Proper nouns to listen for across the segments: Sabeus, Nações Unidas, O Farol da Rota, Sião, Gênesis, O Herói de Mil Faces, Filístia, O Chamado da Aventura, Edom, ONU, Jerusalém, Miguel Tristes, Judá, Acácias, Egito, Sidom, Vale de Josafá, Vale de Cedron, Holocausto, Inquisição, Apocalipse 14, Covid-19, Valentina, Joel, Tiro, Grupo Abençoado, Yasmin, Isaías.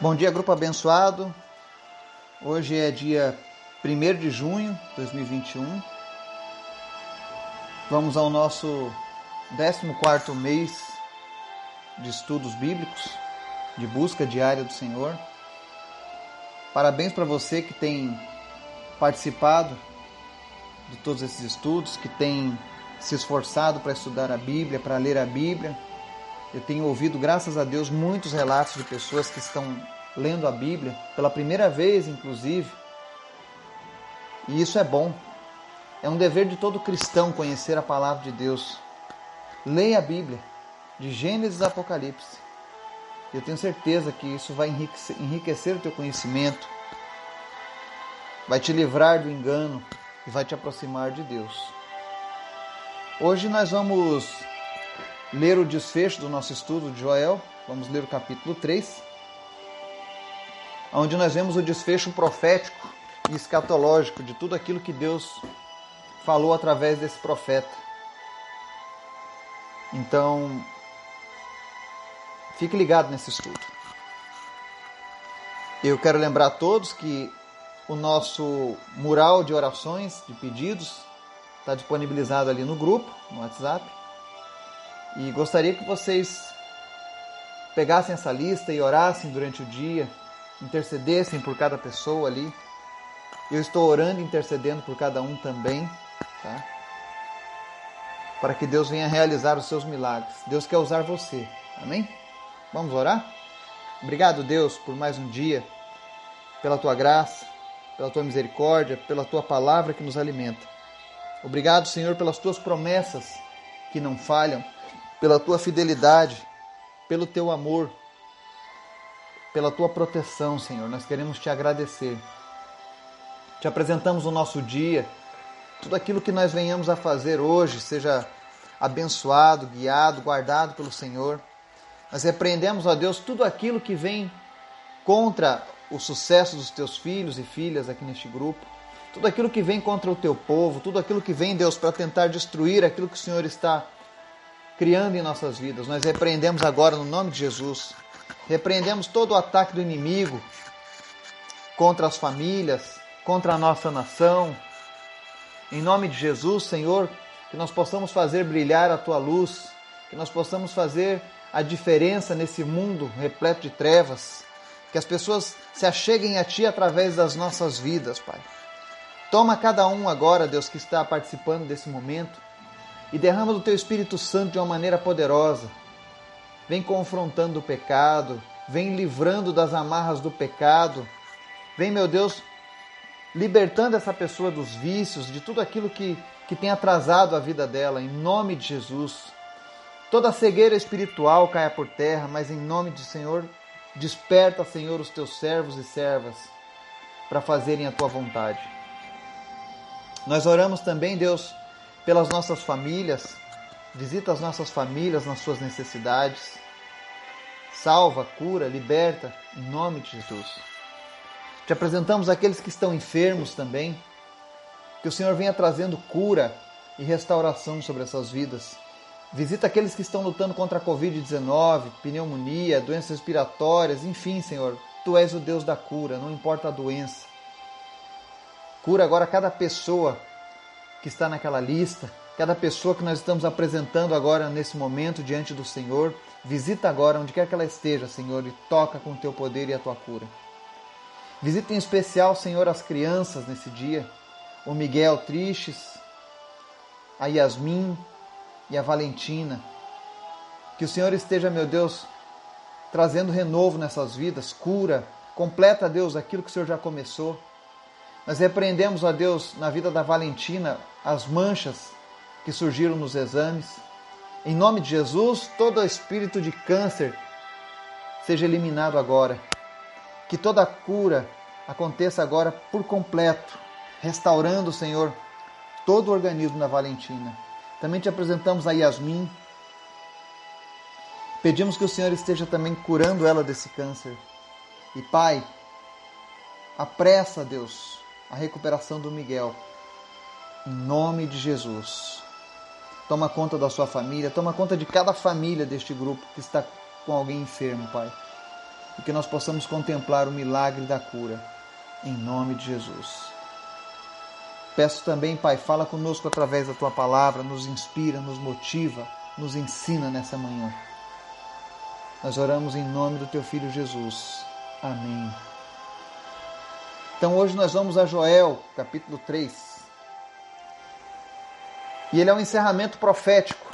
Bom dia, Grupo Abençoado. Hoje é dia 1º de junho de 2021. Vamos ao nosso 14º mês de estudos bíblicos, de busca diária do Senhor. Parabéns para você que tem participado de todos esses estudos, que tem se esforçado para estudar a Bíblia, para ler a Bíblia. Eu tenho ouvido, graças a Deus, muitos relatos de pessoas que estão lendo a Bíblia, pela primeira vez, inclusive. E isso é bom. É um dever de todo cristão conhecer a palavra de Deus. Leia a Bíblia, de Gênesis a Apocalipse. Eu tenho certeza que isso vai enriquecer o teu conhecimento, vai te livrar do engano e vai te aproximar de Deus. Hoje nós vamos ler o desfecho do nosso estudo de Joel. Vamos ler o capítulo 3, onde nós vemos o desfecho profético e escatológico de tudo aquilo que Deus falou através desse profeta. Então, fique ligado nesse estudo. Eu quero lembrar a todos que o nosso mural de orações, de pedidos, está disponibilizado ali no grupo, no WhatsApp. E gostaria que vocês pegassem essa lista e orassem durante o dia, intercedessem por cada pessoa ali. Eu estou orando e intercedendo por cada um também, tá? Para que Deus venha realizar os seus milagres. Deus quer usar você, amém? Vamos orar? Obrigado, Deus, por mais um dia, pela Tua graça, pela Tua misericórdia, pela Tua palavra que nos alimenta. Obrigado, Senhor, pelas Tuas promessas que não falham, pela Tua fidelidade, pelo Teu amor, pela Tua proteção, Senhor. Nós queremos Te agradecer. Te apresentamos o nosso dia. Tudo aquilo que nós venhamos a fazer hoje seja abençoado, guiado, guardado pelo Senhor. Nós repreendemos, ó Deus, tudo aquilo que vem contra o sucesso dos Teus filhos e filhas aqui neste grupo. Tudo aquilo que vem contra o Teu povo. Tudo aquilo que vem, Deus, para tentar destruir aquilo que o Senhor está criando em nossas vidas. Nós repreendemos agora no nome de Jesus. Repreendemos todo o ataque do inimigo contra as famílias, contra a nossa nação. Em nome de Jesus, Senhor, que nós possamos fazer brilhar a Tua luz, que nós possamos fazer a diferença nesse mundo repleto de trevas, que as pessoas se acheguem a Ti através das nossas vidas, Pai. Toma cada um agora, Deus, que está participando desse momento, e derrama do Teu Espírito Santo de uma maneira poderosa. Vem confrontando o pecado, vem livrando das amarras do pecado. Vem, meu Deus, libertando essa pessoa dos vícios, de tudo aquilo que tem atrasado a vida dela, em nome de Jesus. Toda cegueira espiritual caia por terra, mas em nome do Senhor, desperta, Senhor, os Teus servos e servas para fazerem a Tua vontade. Nós oramos também, Deus, pelas nossas famílias. Visita as nossas famílias nas suas necessidades. Salva, cura, liberta, em nome de Jesus. Te apresentamos aqueles que estão enfermos também. Que o Senhor venha trazendo cura e restauração sobre essas vidas. Visita aqueles que estão lutando contra a Covid-19, pneumonia, doenças respiratórias, enfim, Senhor. Tu és o Deus da cura, não importa a doença. Cura agora cada pessoa que está naquela lista, cada pessoa que nós estamos apresentando agora nesse momento diante do Senhor. Visita agora onde quer que ela esteja, Senhor, e toca com o Teu poder e a Tua cura. Visita em especial, Senhor, as crianças nesse dia, o Miguel Tristes, a Yasmin e a Valentina. Que o Senhor esteja, meu Deus, trazendo renovo nessas vidas, cura, completa, Deus, aquilo que o Senhor já começou. Nós repreendemos, ó Deus, na vida da Valentina, as manchas que surgiram nos exames. Em nome de Jesus, todo espírito de câncer seja eliminado agora. Que toda a cura aconteça agora por completo, restaurando, Senhor, todo o organismo da Valentina. Também Te apresentamos a Yasmin. Pedimos que o Senhor esteja também curando ela desse câncer. E, Pai, apressa, Deus, a recuperação do Miguel, em nome de Jesus. Toma conta da sua família, toma conta de cada família deste grupo que está com alguém enfermo, Pai. e que nós possamos contemplar o milagre da cura, em nome de Jesus. Peço também, Pai, fala conosco através da Tua palavra, nos inspira, nos motiva, nos ensina nessa manhã. Nós oramos em nome do Teu Filho Jesus. Amém. Então hoje nós vamos a Joel, capítulo 3. E ele é um encerramento profético.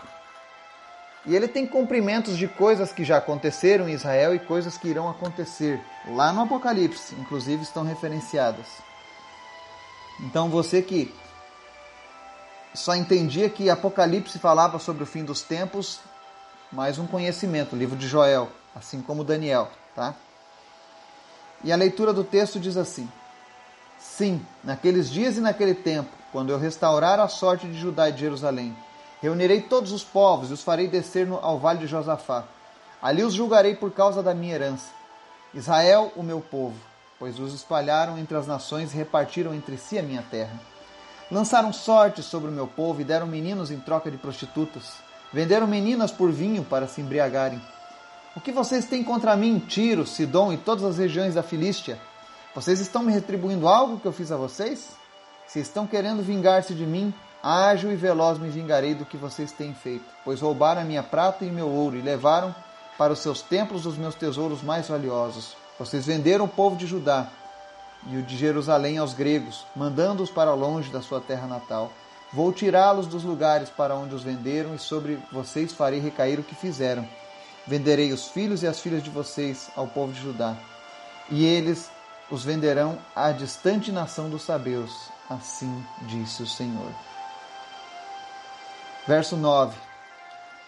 E ele tem cumprimentos de coisas que já aconteceram em Israel e coisas que irão acontecer lá no Apocalipse, inclusive estão referenciadas. Então você que só entendia que Apocalipse falava sobre o fim dos tempos, mais um conhecimento, o livro de Joel, assim como Daniel, tá? E a leitura do texto diz assim: Sim, naqueles dias e naquele tempo, quando eu restaurar a sorte de Judá e de Jerusalém, reunirei todos os povos e os farei descer ao Vale de Josafá. Ali os julgarei por causa da minha herança. Israel, o meu povo, pois os espalharam entre as nações e repartiram entre si a minha terra. Lançaram sorte sobre o meu povo e deram meninos em troca de prostitutas. Venderam meninas por vinho para se embriagarem. O que vocês têm contra mim, Tiro, Sidom e todas as regiões da Filístia? Vocês estão me retribuindo algo que eu fiz a vocês? Se estão querendo vingar-se de mim, ágil e veloz me vingarei do que vocês têm feito, pois roubaram a minha prata e meu ouro e levaram para os seus templos os meus tesouros mais valiosos. Vocês venderam o povo de Judá e o de Jerusalém aos gregos, mandando-os para longe da sua terra natal. Vou tirá-los dos lugares para onde os venderam e sobre vocês farei recair o que fizeram. Venderei os filhos e as filhas de vocês ao povo de Judá, e eles os venderão à distante nação dos Sabeus. Assim disse o Senhor. Verso 9.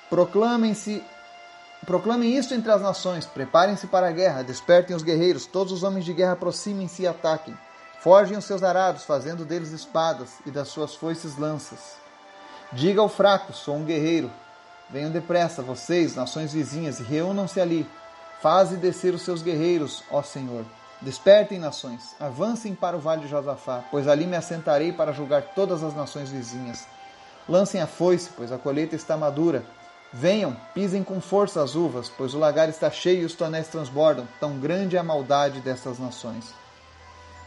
Proclamem isso entre as nações, preparem-se para a guerra, despertem os guerreiros, todos os homens de guerra aproximem-se e ataquem. Forjem os seus arados, fazendo deles espadas e das suas foices lanças. Diga ao fraco, sou um guerreiro. Venham depressa, vocês, nações vizinhas, e reúnam-se ali. Faze descer os seus guerreiros, ó Senhor. Despertem, nações, avancem para o Vale de Josafá, pois ali me assentarei para julgar todas as nações vizinhas. Lancem a foice, pois a colheita está madura. Venham, pisem com força as uvas, pois o lagar está cheio e os tonéis transbordam. Tão grande é a maldade dessas nações.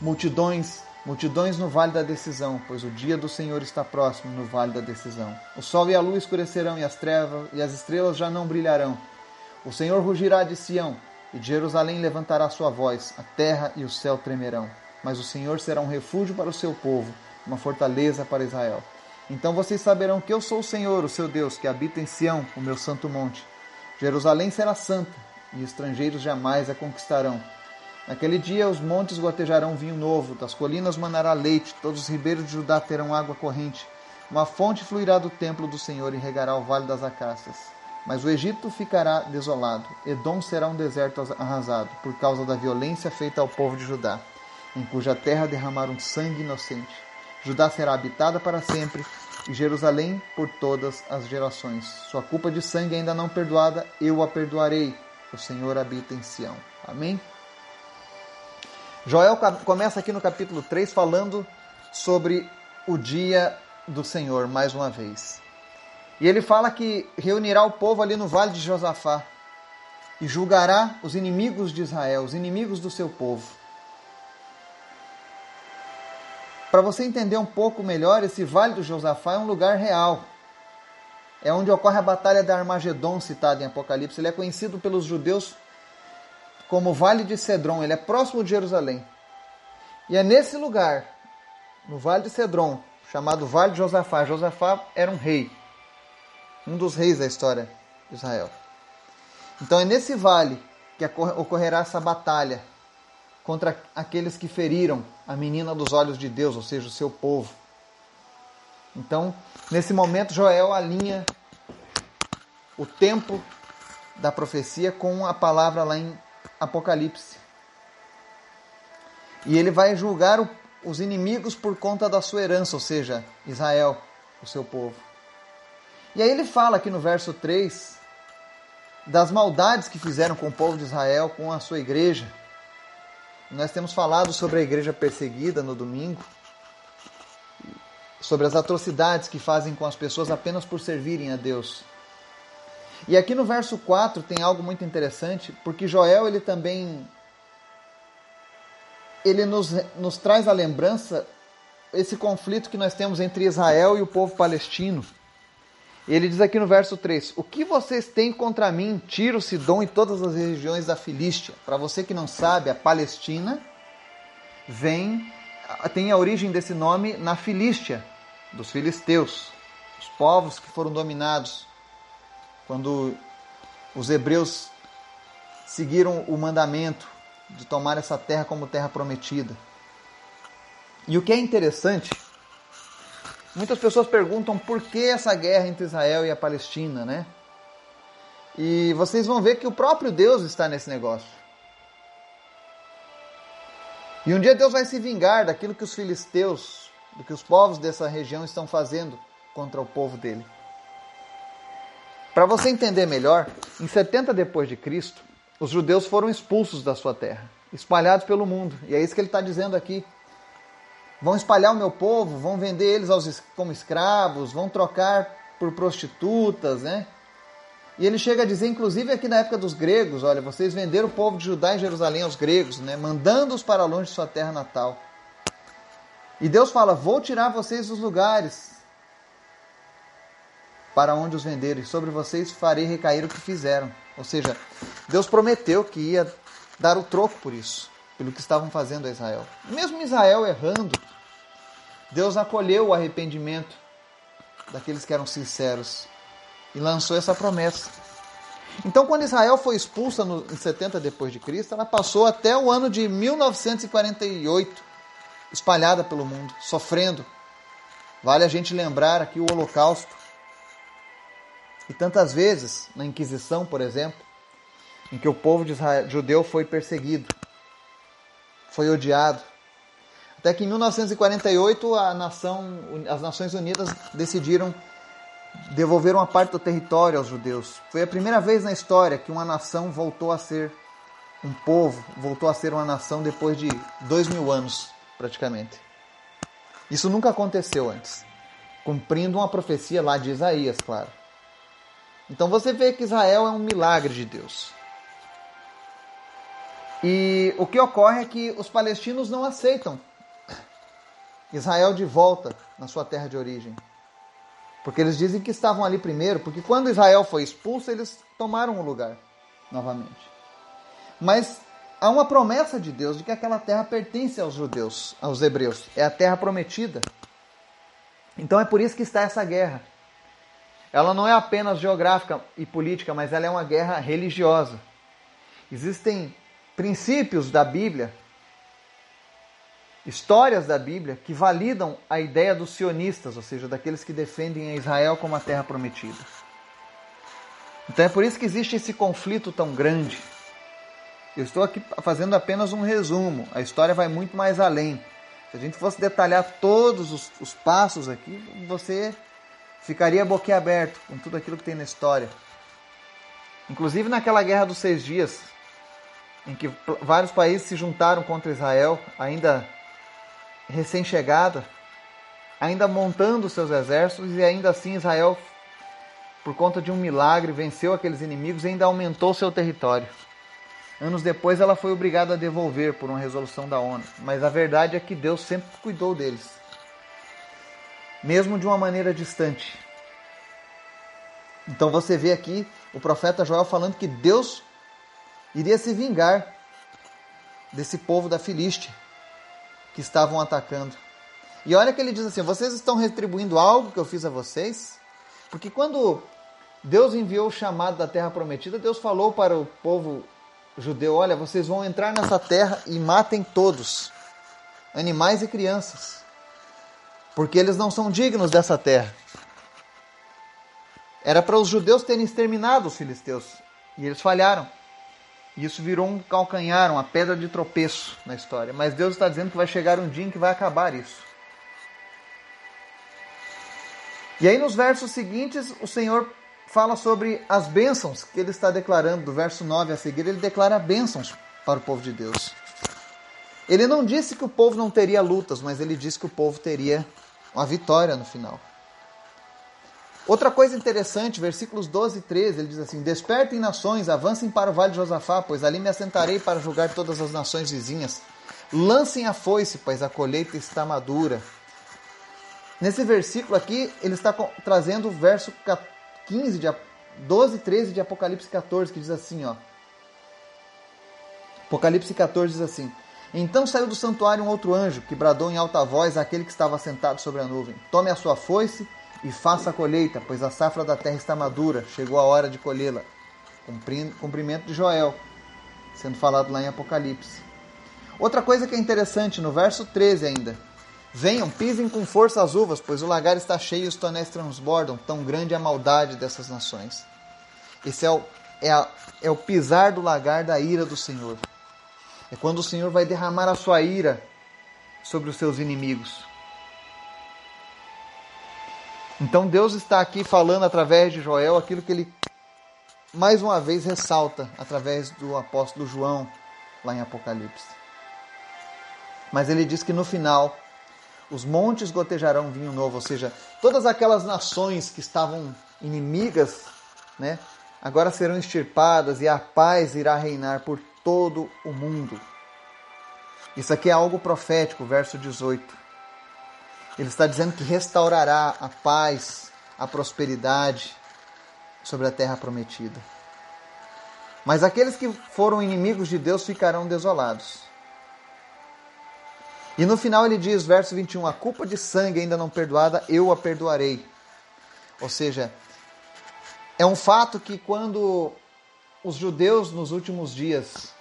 Multidões, multidões no vale da decisão, pois o dia do Senhor está próximo no vale da decisão. O sol e a lua escurecerão e as trevas e as estrelas já não brilharão. O Senhor rugirá de Sião e de Jerusalém levantará sua voz. A terra e o céu tremerão. Mas o Senhor será um refúgio para o seu povo, uma fortaleza para Israel. Então vocês saberão que eu sou o Senhor, o seu Deus, que habita em Sião, o meu santo monte. Jerusalém será santa, e estrangeiros jamais a conquistarão. Naquele dia os montes gotejarão vinho novo, das colinas manará leite, todos os ribeiros de Judá terão água corrente. Uma fonte fluirá do templo do Senhor e regará o vale das Acácias. Mas o Egito ficará desolado, Edom será um deserto arrasado, por causa da violência feita ao povo de Judá, em cuja terra derramaram sangue inocente. Judá será habitada para sempre, e Jerusalém por todas as gerações. Sua culpa de sangue ainda não perdoada, eu a perdoarei. O Senhor habita em Sião. Amém? Joel começa aqui no capítulo 3 falando sobre o dia do Senhor, mais uma vez. E ele fala que reunirá o povo ali no Vale de Josafá e julgará os inimigos de Israel, os inimigos do seu povo. Para você entender um pouco melhor, esse Vale do Josafá é um lugar real. É onde ocorre a batalha da Armagedon, citada em Apocalipse. Ele é conhecido pelos judeus como Vale de Cedron. Ele é próximo de Jerusalém. E é nesse lugar, no Vale de Cedron, chamado Vale de Josafá. Josafá era um rei, um dos reis da história de Israel. Então é nesse vale que ocorrerá essa batalha contra aqueles que feriram a menina dos olhos de Deus, ou seja, o seu povo. Então, nesse momento, Joel alinha o tempo da profecia com a palavra lá em Apocalipse. E ele vai julgar os inimigos por conta da sua herança, ou seja, Israel, o seu povo. E aí ele fala aqui no verso 3 das maldades que fizeram com o povo de Israel, com a sua igreja. Nós temos falado sobre a igreja perseguida no domingo, sobre as atrocidades que fazem com as pessoas apenas por servirem a Deus. E aqui no verso 4 tem algo muito interessante, porque Joel ele também ele nos traz à lembrança esse conflito que nós temos entre Israel e o povo palestino. Ele diz aqui no verso 3, o que vocês têm contra mim, Tiro, Sidom e todas as regiões da Filístia? Para você que não sabe, a Palestina tem a origem desse nome na Filístia, dos filisteus, os povos que foram dominados quando os hebreus seguiram o mandamento de tomar essa terra como terra prometida. E o que é interessante, muitas pessoas perguntam por que essa guerra entre Israel e a Palestina, né? E vocês vão ver que o próprio Deus está nesse negócio. E um dia Deus vai se vingar daquilo que os filisteus, do que os povos dessa região estão fazendo contra o povo dele. Para você entender melhor, em 70 depois de Cristo, os judeus foram expulsos da sua terra, espalhados pelo mundo. E é isso que ele está dizendo aqui. Vão espalhar o meu povo, vão vender eles como escravos, vão trocar por prostitutas, né? E ele chega a dizer, inclusive aqui na época dos gregos, olha, vocês venderam o povo de Judá e Jerusalém aos gregos, né? Mandando-os para longe de sua terra natal. E Deus fala, vou tirar vocês dos lugares para onde os venderem, sobre vocês farei recair o que fizeram. Ou seja, Deus prometeu que ia dar o troco por isso, pelo que estavam fazendo a Israel. Mesmo Israel errando, Deus acolheu o arrependimento daqueles que eram sinceros e lançou essa promessa. Então, quando Israel foi expulsa em 70 depois de Cristo, ela passou até o ano de 1948, espalhada pelo mundo, sofrendo. Vale a gente lembrar aqui o Holocausto. E tantas vezes, na Inquisição, por exemplo, em que o povo de Israel, judeu foi perseguido, foi odiado. Até que em 1948, as Nações Unidas decidiram devolver uma parte do território aos judeus. Foi a primeira vez na história que uma nação voltou a ser um povo, voltou a ser uma nação depois de 2000 anos, praticamente. Isso nunca aconteceu antes, cumprindo uma profecia lá de Isaías, claro. Então você vê que Israel é um milagre de Deus. E o que ocorre é que os palestinos não aceitam Israel de volta na sua terra de origem. Porque eles dizem que estavam ali primeiro, porque quando Israel foi expulso, eles tomaram o lugar novamente. Mas há uma promessa de Deus de que aquela terra pertence aos judeus, aos hebreus. É a terra prometida. Então é por isso que está essa guerra. Ela não é apenas geográfica e política, mas ela é uma guerra religiosa. Existem princípios da Bíblia, histórias da Bíblia, que validam a ideia dos sionistas, ou seja, daqueles que defendem a Israel como a terra prometida. Então é por isso que existe esse conflito tão grande. Eu estou aqui fazendo apenas um resumo. A história vai muito mais além. Se a gente fosse detalhar todos os passos aqui, você ficaria boquiaberto com tudo aquilo que tem na história. Inclusive naquela Guerra dos 6 Dias, em que vários países se juntaram contra Israel, ainda recém-chegada, ainda montando seus exércitos, e ainda assim Israel, por conta de um milagre, venceu aqueles inimigos e ainda aumentou seu território. Anos depois ela foi obrigada a devolver por uma resolução da ONU. Mas a verdade é que Deus sempre cuidou deles, mesmo de uma maneira distante. Então você vê aqui o profeta Joel falando que Deus iria se vingar desse povo da Filístia que estavam atacando. E olha que ele diz assim, vocês estão retribuindo algo que eu fiz a vocês? Porque quando Deus enviou o chamado da terra prometida, Deus falou para o povo judeu, olha, vocês vão entrar nessa terra e matem todos, animais e crianças, porque eles não são dignos dessa terra. Era para os judeus terem exterminado os filisteus, e eles falharam. E isso virou um calcanhar, uma pedra de tropeço na história. Mas Deus está dizendo que vai chegar um dia em que vai acabar isso. E aí nos versos seguintes, o Senhor fala sobre as bênçãos que Ele está declarando. Do verso 9 a seguir, Ele declara bênçãos para o povo de Deus. Ele não disse que o povo não teria lutas, mas Ele disse que o povo teria uma vitória no final. Outra coisa interessante, versículos 12 e 13, ele diz assim: Despertem nações, avancem para o Vale de Josafá, pois ali me assentarei para julgar todas as nações vizinhas. Lancem a foice, pois a colheita está madura. Nesse versículo aqui, ele está trazendo o verso 15 de 12 e 13 de Apocalipse 14, que diz assim, ó. Apocalipse 14 diz assim: Então saiu do santuário um outro anjo, que bradou em alta voz àquele que estava sentado sobre a nuvem: Tome a sua foice e faça a colheita, pois a safra da terra está madura, chegou a hora de colhê-la. Cumprimento de Joel, sendo falado lá em Apocalipse. Outra coisa que é interessante, no verso 13 ainda: Venham, pisem com força as uvas, pois o lagar está cheio e os tonéis transbordam, tão grande é a maldade dessas nações. Esse é o pisar do lagar da ira do Senhor. É quando o Senhor vai derramar a sua ira sobre os seus inimigos. Então Deus está aqui falando através de Joel aquilo que ele mais uma vez ressalta através do apóstolo João lá em Apocalipse. Mas ele diz que no final os montes gotejarão vinho novo, ou seja, todas aquelas nações que estavam inimigas, né, agora serão extirpadas e a paz irá reinar por todo o mundo. Isso aqui é algo profético, verso 18. Ele está dizendo que restaurará a paz, a prosperidade sobre a terra prometida. Mas aqueles que foram inimigos de Deus ficarão desolados. E no final ele diz, verso 21, a culpa de sangue ainda não perdoada, eu a perdoarei. Ou seja, é um fato que quando os judeus nos últimos dias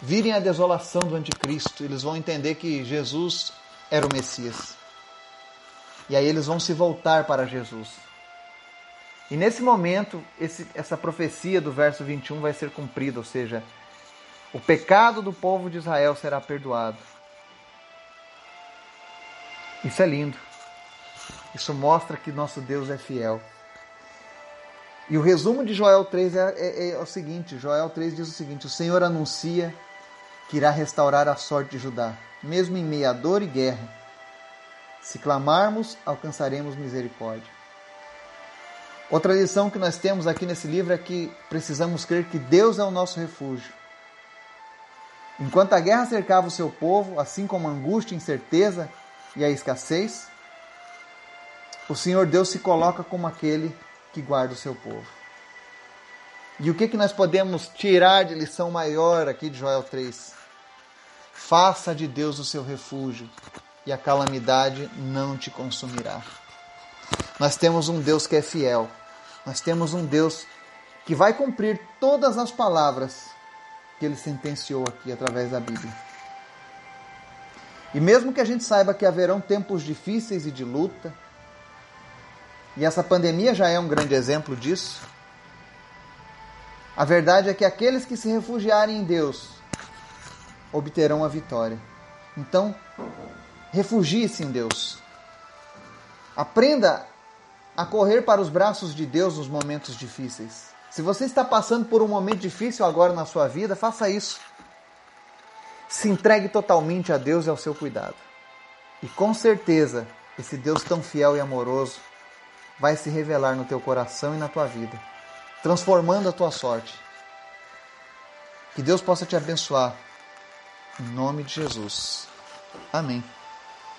virem a desolação do anticristo, eles vão entender que Jesus era o Messias. E aí eles vão se voltar para Jesus. E nesse momento, essa profecia do verso 21 vai ser cumprida, ou seja, o pecado do povo de Israel será perdoado. Isso é lindo. Isso mostra que nosso Deus é fiel. E o resumo de Joel 3 é o seguinte, Joel 3 diz o seguinte: O Senhor anuncia que irá restaurar a sorte de Judá, mesmo em meio à dor e guerra. Se clamarmos, alcançaremos misericórdia. Outra lição que nós temos aqui nesse livro é que precisamos crer que Deus é o nosso refúgio. Enquanto a guerra cercava o seu povo, assim como a angústia, incerteza e a escassez, o Senhor Deus se coloca como aquele que guarda o seu povo. E o que nós podemos tirar de lição maior aqui de Joel 3? Faça de Deus o seu refúgio e a calamidade não te consumirá. Nós temos um Deus que é fiel. Nós temos um Deus que vai cumprir todas as palavras que ele sentenciou aqui através da Bíblia. E mesmo que a gente saiba que haverão tempos difíceis e de luta, e essa pandemia já é um grande exemplo disso, a verdade é que aqueles que se refugiarem em Deus obterão a vitória. Então, refugie-se em Deus. Aprenda a correr para os braços de Deus nos momentos difíceis. Se você está passando por um momento difícil agora na sua vida, faça isso. Se entregue totalmente a Deus e ao seu cuidado. E com certeza, esse Deus tão fiel e amoroso vai se revelar no teu coração e na tua vida, transformando a tua sorte. Que Deus possa te abençoar. Em nome de Jesus. Amém.